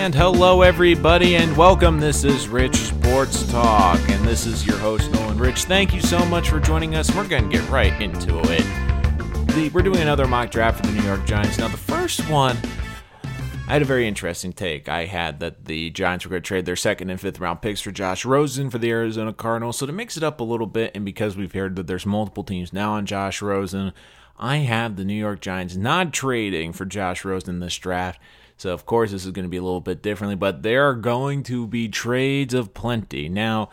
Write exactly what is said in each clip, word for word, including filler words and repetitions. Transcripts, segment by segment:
And hello, everybody, and welcome. This is Rich Sports Talk, and this is your host, Nolan Rich. Thank you so much for joining us. We're going to get right into it. The, we're doing another mock draft for the New York Giants. Now, the first one, I had a very interesting take. I had that the Giants were going to trade their second and fifth round picks for Josh Rosen for the Arizona Cardinals, so to mix it up a little bit, and because we've heard that there's multiple teams now on Josh Rosen, I have the New York Giants not trading for Josh Rosen in this draft. So, of course, this is going to be a little bit differently, but there are going to be trades of plenty. Now,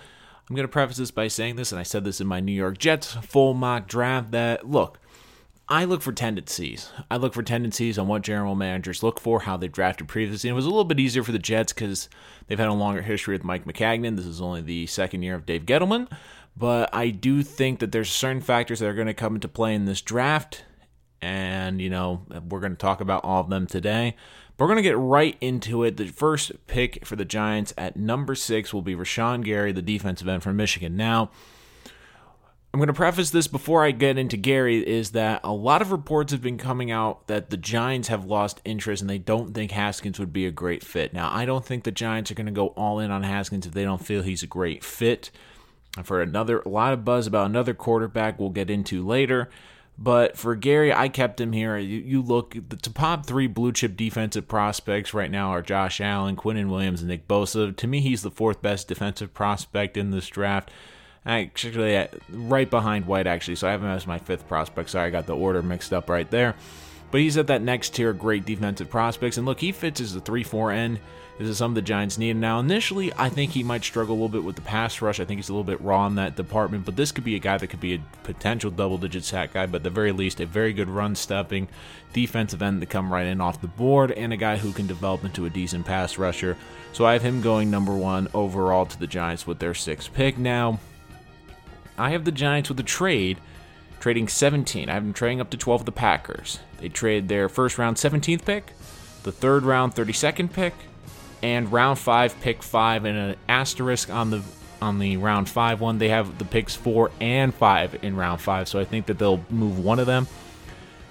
I'm going to preface this by saying this, and I said this in my New York Jets full mock draft, that, look, I look for tendencies. I look for tendencies on what general managers look for, how they've drafted previously. And it was a little bit easier for the Jets because they've had a longer history with Mike Maccagnan. This is only the second year of Dave Gettleman. But I do think that there's certain factors that are going to come into play in this draft. And, you know, we're going to talk about all of them today. But we're going to get right into it. The first pick for the Giants at number six will be Rashawn Gary, the defensive end from Michigan. Now, I'm going to preface this before I get into Gary, is that a lot of reports have been coming out that the Giants have lost interest and they don't think Haskins would be a great fit. Now, I don't think the Giants are going to go all in on Haskins if they don't feel he's a great fit. I've heard another, a lot of buzz about another quarterback we'll get into later. But for Gary, I kept him here. You, you look, the top three blue-chip defensive prospects right now are Josh Allen, Quinnen Williams, and Nick Bosa. To me, he's the fourth-best defensive prospect in this draft, actually right behind White, actually. So I have him as my fifth prospect. Sorry, I got the order mixed up right there. But he's at that next tier of great defensive prospects. And look, he fits as a three four end. This is something the Giants need. Now, initially, I think he might struggle a little bit with the pass rush. I think he's a little bit raw in that department. But this could be a guy that could be a potential double-digit sack guy. But at the very least, a very good run-stopping defensive end that come right in off the board. And a guy who can develop into a decent pass rusher. So I have him going number one overall to the Giants with their sixth pick. Now, I have the Giants with a trade. Trading seventeen. I have them trading up to twelve of the Packers. They trade their first round seventeenth pick, the third round thirty-second pick, and round five pick five, and an asterisk on the on the round five one. They have the picks four and five in round five, so I think that they'll move one of them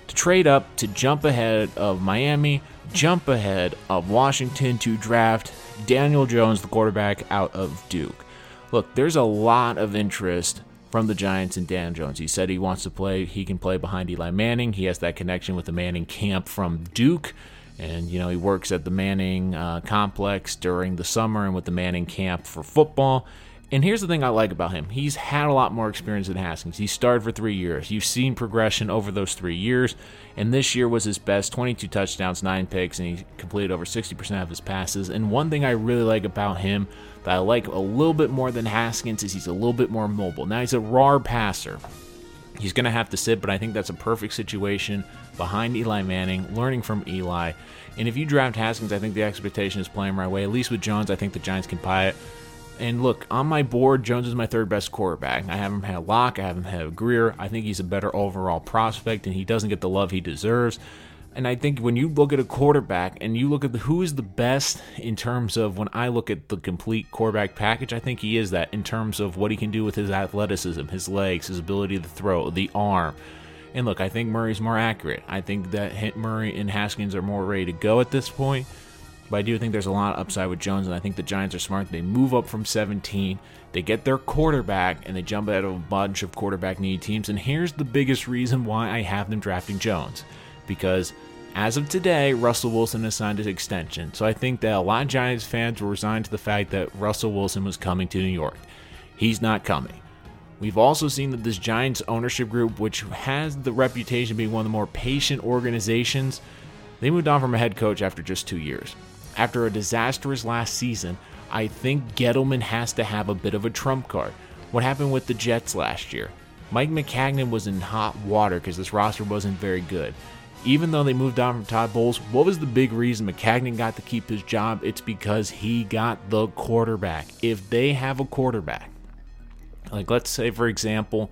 to trade up to jump ahead of Miami, jump ahead of Washington to draft Daniel Jones, the quarterback out of Duke. Look, there's a lot of interest from the Giants and Dan Jones. He said he wants to play. He can play behind Eli Manning. He has that connection with the Manning camp from Duke. And, you know, he works at the Manning uh, complex during the summer and with the Manning camp for football. And here's the thing I like about him. He's had a lot more experience than Haskins. He started for three years. You've seen progression over those three years. And this year was his best. twenty-two touchdowns, nine picks, and he completed over sixty percent of his passes. And one thing I really like about him that I like a little bit more than Haskins is he's a little bit more mobile. Now, he's a raw passer. He's going to have to sit, but I think that's a perfect situation behind Eli Manning, learning from Eli. And if you draft Haskins, I think the expectation is playing right away. At least with Jones, I think the Giants can buy it. And look, on my board, Jones is my third best quarterback. I haven't had Locke. I haven't had Greer. I think he's a better overall prospect, and he doesn't get the love he deserves. And I think when you look at a quarterback and you look at the, who is the best in terms of when I look at the complete quarterback package, I think he is that in terms of what he can do with his athleticism, his legs, his ability to throw, the arm. And look, I think Murray's more accurate. I think that Murray and Haskins are more ready to go at this point. But I do think there's a lot of upside with Jones, and I think the Giants are smart. They move up from seventeen, they get their quarterback, and they jump out of a bunch of quarterback-needy teams. And here's the biggest reason why I have them drafting Jones, because as of today, Russell Wilson has signed his extension. So I think that a lot of Giants fans were resigned to the fact that Russell Wilson was coming to New York. He's not coming. We've also seen that this Giants ownership group, which has the reputation of being one of the more patient organizations, they moved on from a head coach after just two years. After a disastrous last season, I think Gettleman has to have a bit of a trump card. What happened with the Jets last year? Mike Maccagnan was in hot water because this roster wasn't very good. Even though they moved on from Todd Bowles, what was the big reason Maccagnan got to keep his job? It's because he got the quarterback. If they have a quarterback, like let's say, for example,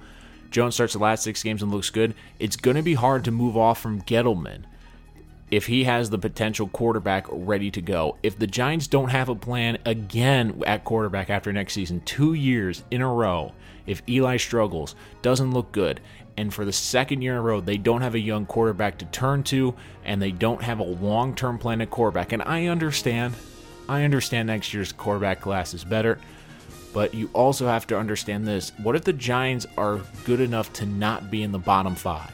Jones starts the last six games and looks good, it's going to be hard to move off from Gettleman if he has the potential quarterback ready to go. If the Giants don't have a plan again at quarterback after next season, two years in a row, if Eli struggles, doesn't look good, and for the second year in a row, they don't have a young quarterback to turn to, and they don't have a long-term plan at quarterback. And I understand I understand next year's quarterback class is better, but you also have to understand this. What if the Giants are good enough to not be in the bottom five?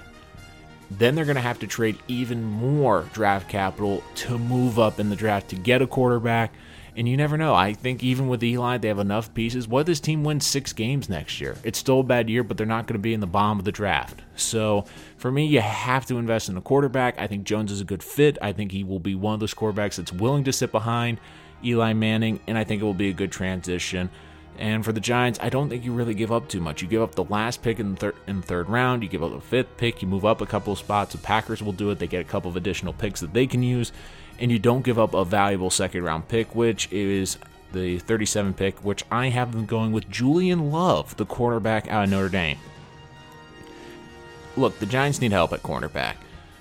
Then they're going to have to trade even more draft capital to move up in the draft to get a quarterback. And you never know. I think even with Eli, they have enough pieces. What if this team wins six games next year? It's still a bad year, but they're not going to be in the bottom of the draft. So for me, you have to invest in a quarterback. I think Jones is a good fit. I think he will be one of those quarterbacks that's willing to sit behind Eli Manning, and I think it will be a good transition. And for the Giants, I don't think you really give up too much. You give up the last pick in the, thir- in the third round. You give up the fifth pick. You move up a couple of spots. The Packers will do it. They get a couple of additional picks that they can use. And you don't give up a valuable second-round pick, which is the thirty-seven pick, which I have them going with Julian Love, the cornerback out of Notre Dame. Look, the Giants need help at cornerback.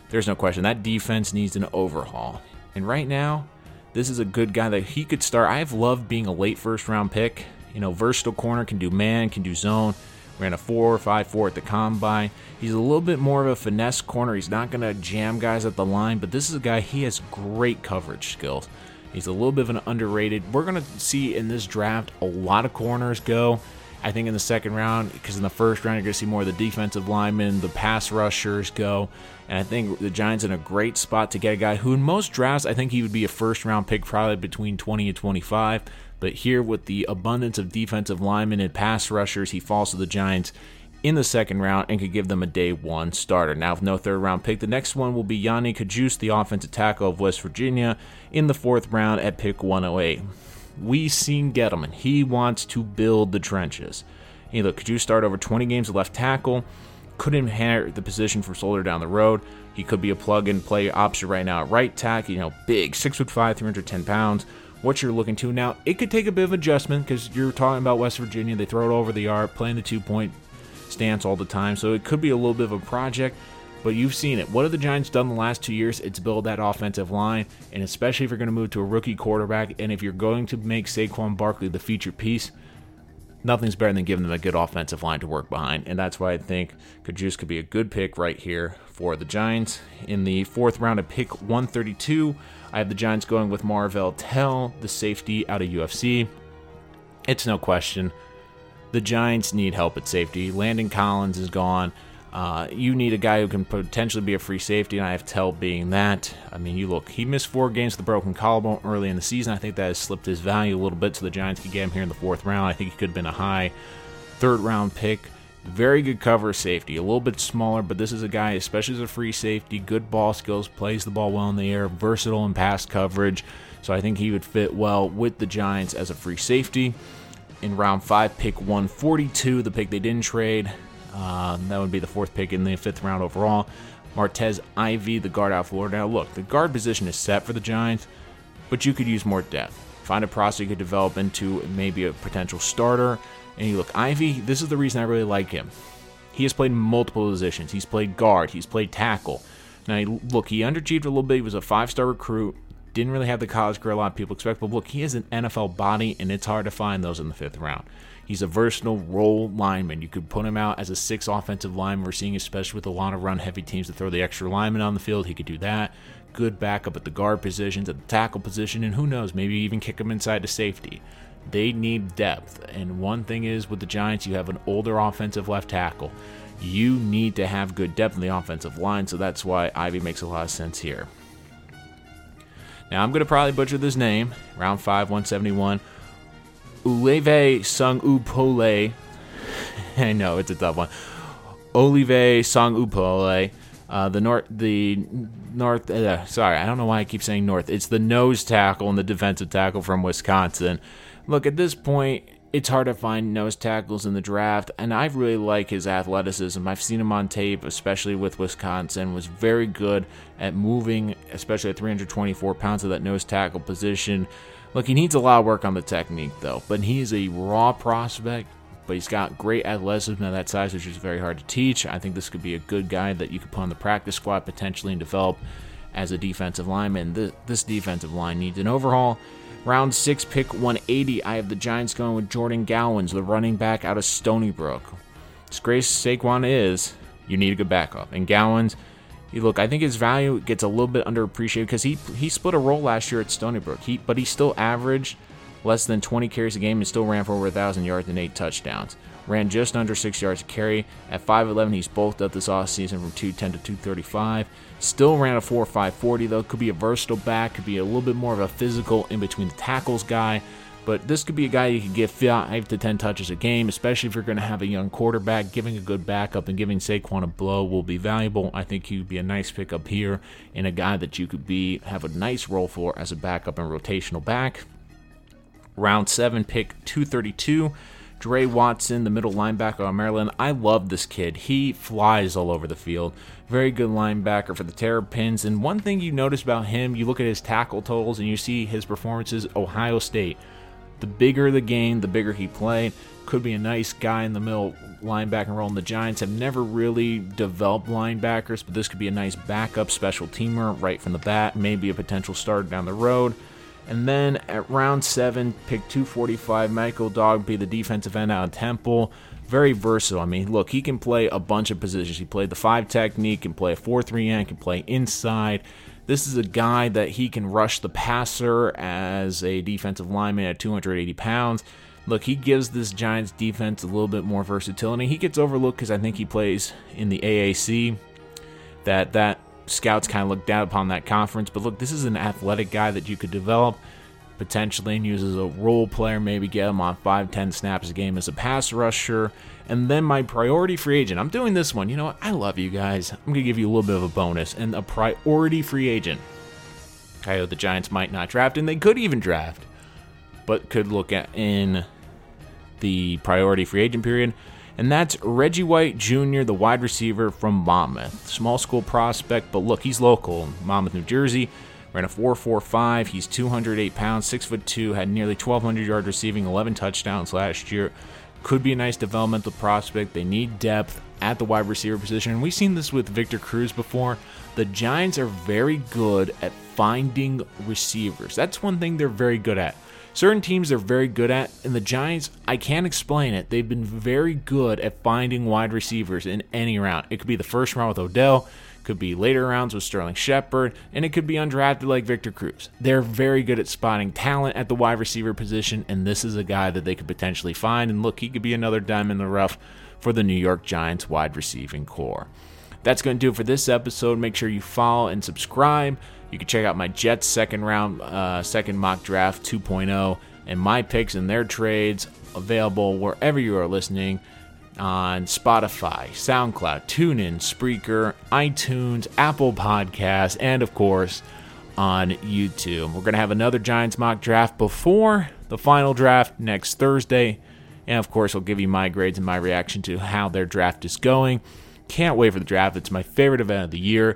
There's no question. That defense needs an overhaul. And right now, this is a good guy that he could start. I've loved being a late first-round pick. You know, versatile corner, can do man, can do zone. Ran a four five four at the combine. He's a little bit more of a finesse corner. He's not going to jam guys at the line, but this is a guy, he has great coverage skills. He's a little bit of an underrated. We're going to see in this draft a lot of corners go, I think, in the second round, because in the first round, you're going to see more of the defensive linemen, the pass rushers go. And I think the Giants in a great spot to get a guy who in most drafts, I think he would be a first-round pick, probably between twenty and twenty-five. But here with the abundance of defensive linemen and pass rushers, he falls to the Giants in the second round and could give them a day one starter. Now, with no third-round pick, the next one will be Yodny Cajuste, the offensive tackle of West Virginia, in the fourth round at pick one oh eight. We've seen Gettleman. He wants to build the trenches. Hey, look, Cajuste started over twenty games at left tackle. Could inherit the position from Solder down the road. He could be a plug-and-play option right now at right tackle. You know, big, six foot five, three hundred ten pounds. What you're looking to now, it could take a bit of adjustment because you're talking about West Virginia. They throw it over the yard, playing the two-point stance all the time. So it could be a little bit of a project, but you've seen it. What have the Giants done the last two years? It's build that offensive line, and especially if you're going to move to a rookie quarterback, and if you're going to make Saquon Barkley the feature piece, nothing's better than giving them a good offensive line to work behind, and that's why I think Cajuste could be a good pick right here for the Giants. In the fourth round of pick one thirty-two, I have the Giants going with Marvell Tell, the safety out of U F C. It's no question. The Giants need help at safety. Landon Collins is gone. Uh, you need a guy who can potentially be a free safety, and I have Tell being that. I mean, you look, he missed four games with the broken collarbone early in the season. I think that has slipped his value a little bit, so the Giants could get him here in the fourth round. I think he could have been a high third-round pick. Very good cover safety, a little bit smaller, but this is a guy, especially as a free safety, good ball skills, plays the ball well in the air, versatile in pass coverage, so I think he would fit well with the Giants as a free safety. In round five, pick one forty-two, the pick they didn't trade. Uh, that would be the fourth pick in the fifth round overall. Martez Ivey, the guard out of Florida. Now, look, the guard position is set for the Giants, but you could use more depth. Find a prospect you could develop into maybe a potential starter. And you look, Ivey, this is the reason I really like him. He has played multiple positions. He's played guard. He's played tackle. Now, look, he underachieved a little bit. He was a five-star recruit. Didn't really have the college career a lot of people expect. But look, he has an N F L body, and it's hard to find those in the fifth round. He's a versatile role lineman. You could put him out as a six offensive lineman. We're seeing, especially with a lot of run-heavy teams, to throw the extra lineman on the field. He could do that. Good backup at the guard positions, at the tackle position, and who knows, maybe even kick him inside to safety. They need depth, and one thing is with the Giants, you have an older offensive left tackle. You need to have good depth in the offensive line, so that's why Ivey makes a lot of sense here. Now, I'm going to probably butcher this name. Round five, one seventy-one. Uleve Sungupole. I know, it's a tough one. Uleve Sungupole. Uh, the north, the north, uh, sorry, I don't know why I keep saying north. It's the nose tackle and the defensive tackle from Wisconsin. Look, at this point, it's hard to find nose tackles in the draft, and I really like his athleticism. I've seen him on tape, especially with Wisconsin, was very good at moving, especially at three hundred twenty-four pounds of that nose tackle position. Look, he needs a lot of work on the technique, though, but he is a raw prospect, but he's got great athleticism at that size, which is very hard to teach. I think this could be a good guy that you could put on the practice squad potentially and develop as a defensive lineman. This, this defensive line needs an overhaul. Round six, pick one eighty, I have the Giants going with Jordan Gowans, the running back out of Stony Brook. Disgrace Saquon is, you need a good backup, and Gowans You look, I think his value gets a little bit underappreciated because he he split a role last year at Stony Brook, he, but he still averaged less than twenty carries a game and still ran for over one thousand yards and eight touchdowns. Ran just under six yards a carry. At five eleven, he's bulked up this offseason from two ten to two thirty-five. Still ran a four five forty, though. Could be a versatile back. Could be a little bit more of a physical in-between-the-tackles guy. But this could be a guy you could get five to ten touches a game, especially if you're going to have a young quarterback. Giving a good backup and giving Saquon a blow will be valuable. I think he'd be a nice pickup here and a guy that you could be have a nice role for as a backup and rotational back. Round seven, pick two thirty-two, Dre Watson, the middle linebacker on Maryland. I love this kid. He flies all over the field. Very good linebacker for the Terrapins. And one thing you notice about him, you look at his tackle totals and you see his performances, Ohio State. The bigger the game, the bigger he played. Could be a nice guy in the middle linebacker role. And the Giants have never really developed linebackers, but this could be a nice backup special teamer right from the bat. Maybe a potential starter down the road. And then at round seven, pick two forty-five, Michael Dogby, the defensive end out of Temple. Very versatile. I mean, look, he can play a bunch of positions. He played the five technique, can play a four three end, can play inside. This is a guy that he can rush the passer as a defensive lineman at two hundred eighty pounds. Look, he gives this Giants defense a little bit more versatility. He gets overlooked because I think he plays in the A A C. That that scouts kind of look down upon that conference. But look, this is an athletic guy that you could develop potentially and use as a role player. Maybe get him on five to ten snaps a game as a pass rusher. And then my priority free agent. I'm doing this one. You know what? I love you guys. I'm going to give you a little bit of a bonus. And a priority free agent. I know the Giants might not draft, and they could even draft, but could look at in the priority free agent period. And that's Reggie White Junior, the wide receiver from Monmouth. Small school prospect, but look, he's local. Monmouth, New Jersey. Ran a four four five. He's two hundred eight pounds, six foot two, had nearly twelve hundred yards receiving, eleven touchdowns last year. Could be a nice developmental prospect. They need depth at the wide receiver position. And we've seen this with Victor Cruz before. The Giants are very good at finding receivers. That's one thing they're very good at. Certain teams they're very good at, and the Giants, I can't explain it. They've been very good at finding wide receivers in any round. It could be the first round with Odell, could be later rounds with Sterling Shepard, and it could be undrafted like Victor Cruz. They're very good at spotting talent at the wide receiver position, and this is a guy that they could potentially find. And look, he could be another dime in the rough for the New York Giants wide receiving core. That's going to do it for this episode. Make sure you follow and subscribe. You can check out my Jets second round, uh, second mock draft two point oh, and my picks and their trades available wherever you are listening on Spotify, SoundCloud, TuneIn, Spreaker, iTunes, Apple Podcasts, and of course on YouTube. We're going to have another Giants mock draft before the final draft next Thursday. And of course, I'll give you my grades and my reaction to how their draft is going. Can't wait for the draft. It's my favorite event of the year.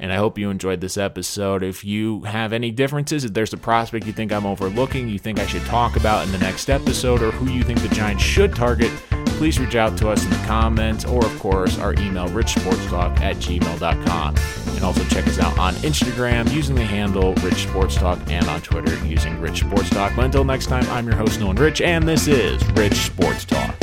And I hope you enjoyed this episode. If you have any differences, if there's a prospect you think I'm overlooking, you think I should talk about in the next episode, or who you think the Giants should target, please reach out to us in the comments or, of course, our email, richsportstalk at gmail dot com. And also check us out on Instagram using the handle richsportstalk and on Twitter using richsportstalk. But until next time, I'm your host, Nolan Rich, and this is Rich Sports Talk.